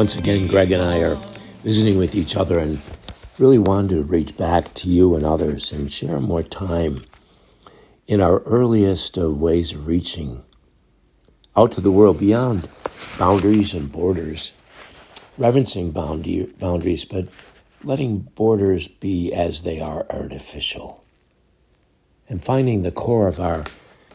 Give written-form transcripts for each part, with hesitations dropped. Once again, Greg and I are visiting with each other and really wanted to reach back to you and others and share more time in our earliest of ways of reaching out to the world beyond boundaries and borders, reverencing boundaries, but letting borders be as they are, artificial, and finding the core of our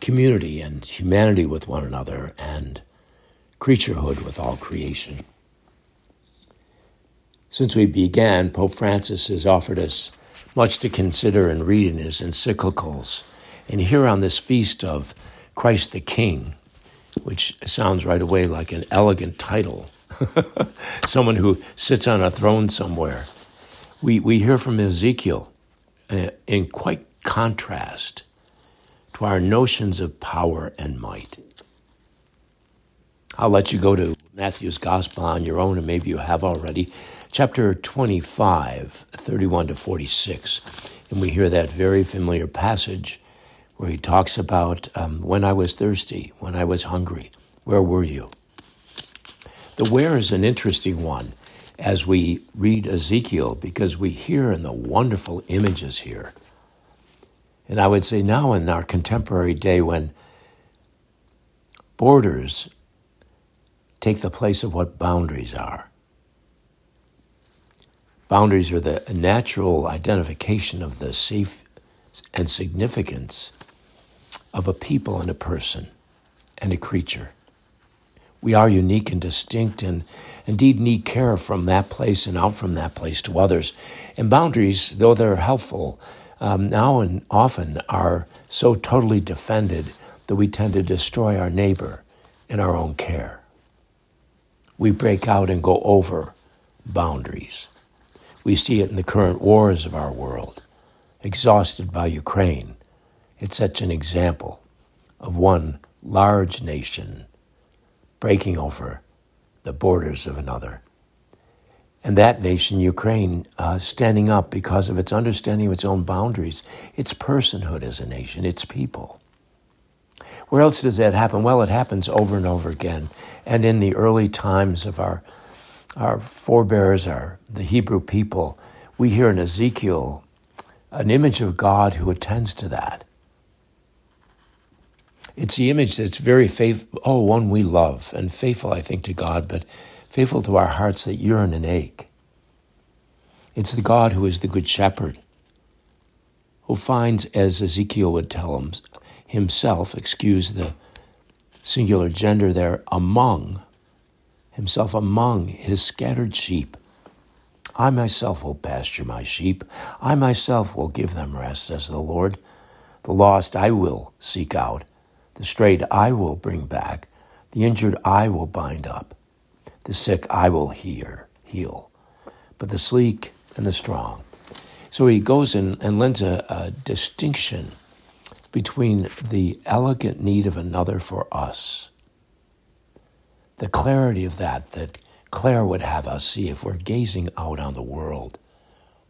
community and humanity with one another and creaturehood with all creation. Since we began, Pope Francis has offered us much to consider and read in his encyclicals. And here on this feast of Christ the King, which sounds right away like an elegant title, someone who sits on a throne somewhere, we hear from Ezekiel in quite contrast to our notions of power and might. I'll let you go to Matthew's Gospel on your own, and maybe you have already, chapter 25, 31 to 46. And we hear that very familiar passage where he talks about, when I was thirsty, when I was hungry, where were you? The where is an interesting one as we read Ezekiel, because we hear in the wonderful images here. And I would say now in our contemporary day, when borders take the place of what boundaries are. Boundaries are the natural identification of the safe and significance of a people and a person and a creature. We are unique and distinct and indeed need care from that place and out from that place to others. And boundaries, though they're helpful, now and often are so totally defended that we tend to destroy our neighbor in our own care. We break out and go over boundaries. We see it in the current wars of our world, exhausted by Ukraine. It's such an example of one large nation breaking over the borders of another. And that nation, Ukraine, standing up because of its understanding of its own boundaries, its personhood as a nation, its people. Where else does that happen? Well, it happens over and over again. And in the early times of our forebears, the Hebrew people, we hear in Ezekiel an image of God who attends to that. It's the image that's very faithful, one we love, and faithful, I think, to God, but faithful to our hearts that yearn and ache. It's the God who is the Good Shepherd, who finds, as Ezekiel would tell himself, excuse the singular gender there, among his scattered sheep. I myself will pasture my sheep. I myself will give them rest, says the Lord. The lost I will seek out. The strayed I will bring back. The injured I will bind up. The sick I will heal. But the sleek and the strong. So he goes and lends a distinction between the elegant need of another for us, the clarity of that Claire would have us see if we're gazing out on the world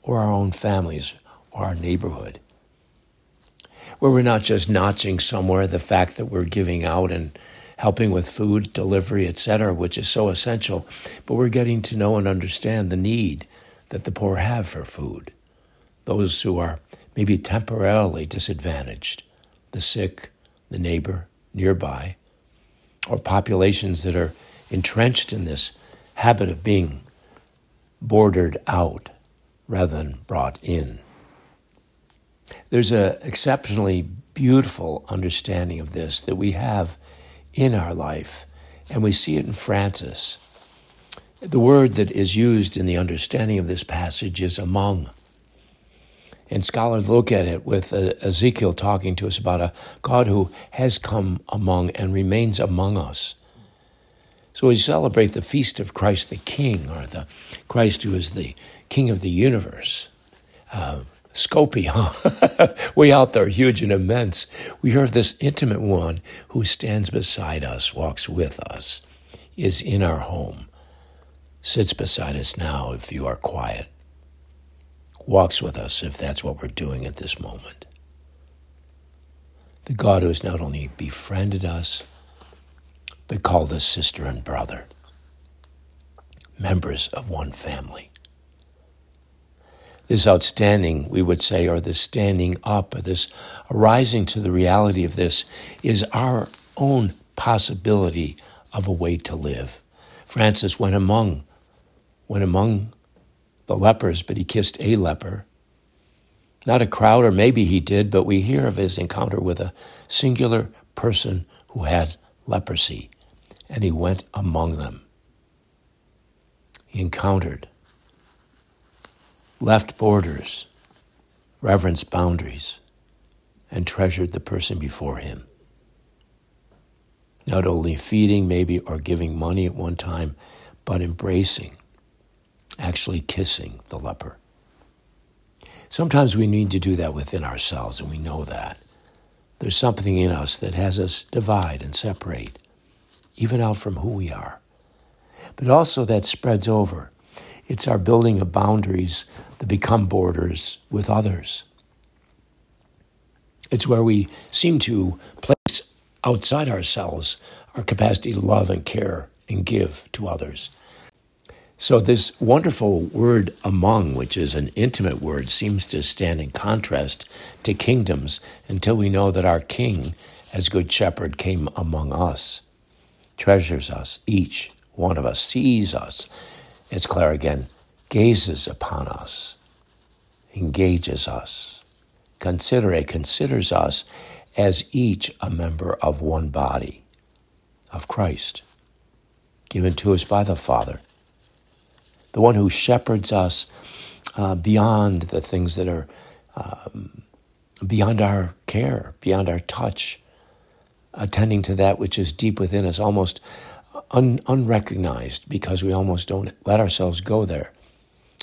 or our own families or our neighborhood, where we're not just notching somewhere the fact that we're giving out and helping with food, delivery, etc., which is so essential, but we're getting to know and understand the need that the poor have for food, those who are maybe temporarily disadvantaged, the sick, the neighbor nearby, or populations that are entrenched in this habit of being bordered out rather than brought in. There's an exceptionally beautiful understanding of this that we have in our life, and we see it in Francis. The word that is used in the understanding of this passage is among. And scholars look at it with Ezekiel talking to us about a God who has come among and remains among us. So we celebrate the feast of Christ the King, or the Christ who is the King of the universe. Scopy, huh? Way out there, huge and immense. We hear of this intimate one who stands beside us, walks with us, is in our home, sits beside us now if you are quiet. Walks with us if that's what we're doing at this moment. The God who has not only befriended us, but called us sister and brother. members of one family. This outstanding, we would say, or this standing up, or this arising to the reality of this, is our own possibility of a way to live. Francis went among the lepers, but he kissed a leper. Not a crowd, or maybe he did, but we hear of his encounter with a singular person who had leprosy, and he went among them. He encountered, left borders, reverenced boundaries, and treasured the person before him. Not only feeding, maybe, or giving money at one time, but embracing, actually kissing the leper. Sometimes we need to do that within ourselves, and we know that. There's something in us that has us divide and separate, even out from who we are. But also that spreads over. It's our building of boundaries that become borders with others. It's where we seem to place outside ourselves our capacity to love and care and give to others. So this wonderful word among, which is an intimate word, seems to stand in contrast to kingdoms until we know that our King, as Good Shepherd, came among us, treasures us, each one of us, sees us, as Clare again, gazes upon us, engages us, considers us as each a member of one body, of Christ, given to us by the Father, the one who shepherds us beyond the things that are beyond our care, beyond our touch, attending to that which is deep within us, almost unrecognized, because we almost don't let ourselves go there,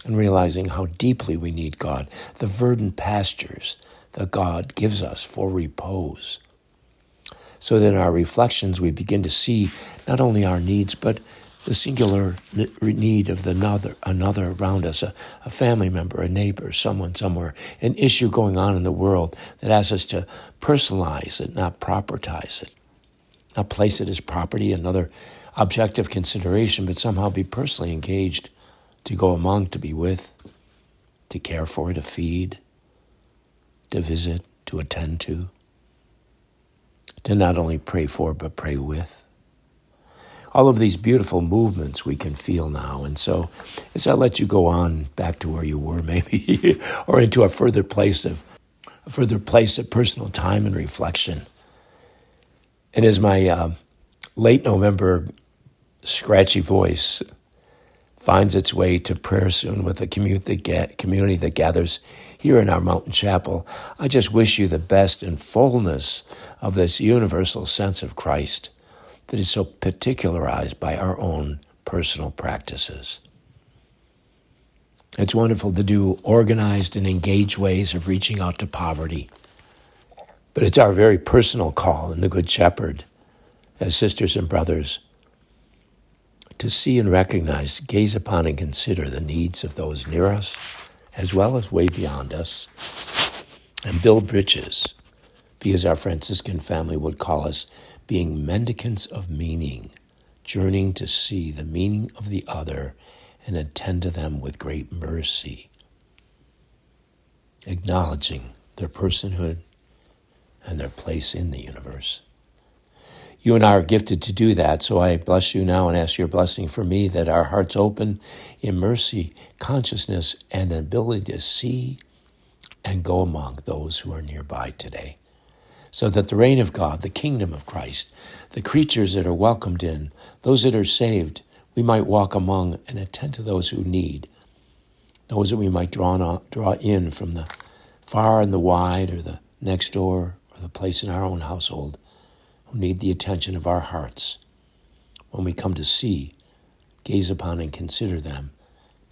and realizing how deeply we need God, the verdant pastures that God gives us for repose. So that in our reflections we begin to see not only our needs, but the singular need of another around us, a family member, a neighbor, someone somewhere, an issue going on in the world that asks us to personalize it, not propertize it, not place it as property, another objective consideration, but somehow be personally engaged, to go among, to be with, to care for, to feed, to visit, to attend to not only pray for, but pray with. All of these beautiful movements we can feel now. And so as I let you go on back to where you were maybe, or into a further place of personal time and reflection. And as my late November scratchy voice finds its way to prayer soon with a community that gathers here in our mountain chapel, I just wish you the best and fullness of this universal sense of Christ that is so particularized by our own personal practices. It's wonderful to do organized and engaged ways of reaching out to poverty, but it's our very personal call in the Good Shepherd, as sisters and brothers, to see and recognize, gaze upon and consider the needs of those near us, as well as way beyond us, and build bridges, because our Franciscan family would call us being mendicants of meaning, journeying to see the meaning of the other and attend to them with great mercy, acknowledging their personhood and their place in the universe. You and I are gifted to do that, so I bless you now and ask your blessing for me, that our hearts open in mercy, consciousness, and an ability to see and go among those who are nearby today, so that the reign of God, the kingdom of Christ, the creatures that are welcomed in, those that are saved, we might walk among and attend to those who need, those that we might draw in from the far and the wide, or the next door, or the place in our own household, who need the attention of our hearts when we come to see, gaze upon, and consider them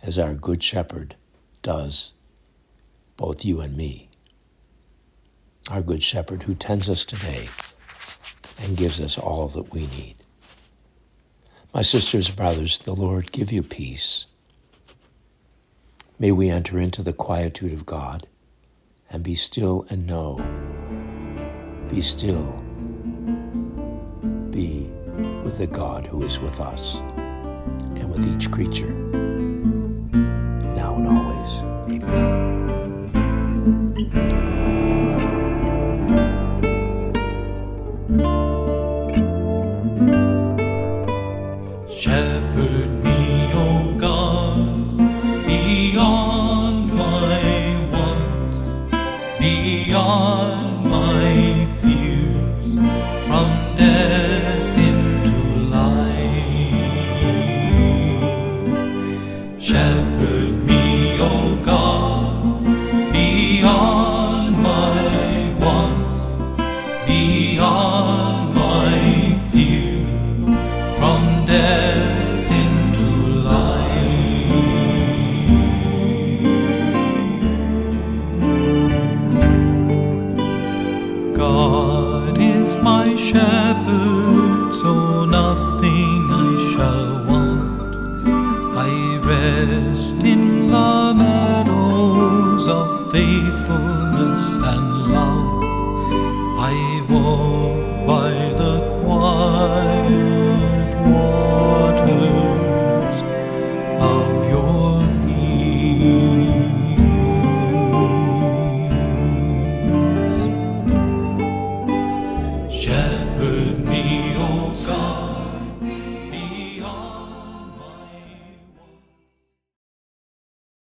as our Good Shepherd does both you and me. Our Good Shepherd who tends us today and gives us all that we need. My sisters and brothers, the Lord give you peace. May we enter into the quietude of God and be still and know. Be still. Be with the God who is with us. and with each creature, now and always. Amen. Shepherd, so nothing I shall want. I rest in the meadows of faithfulness and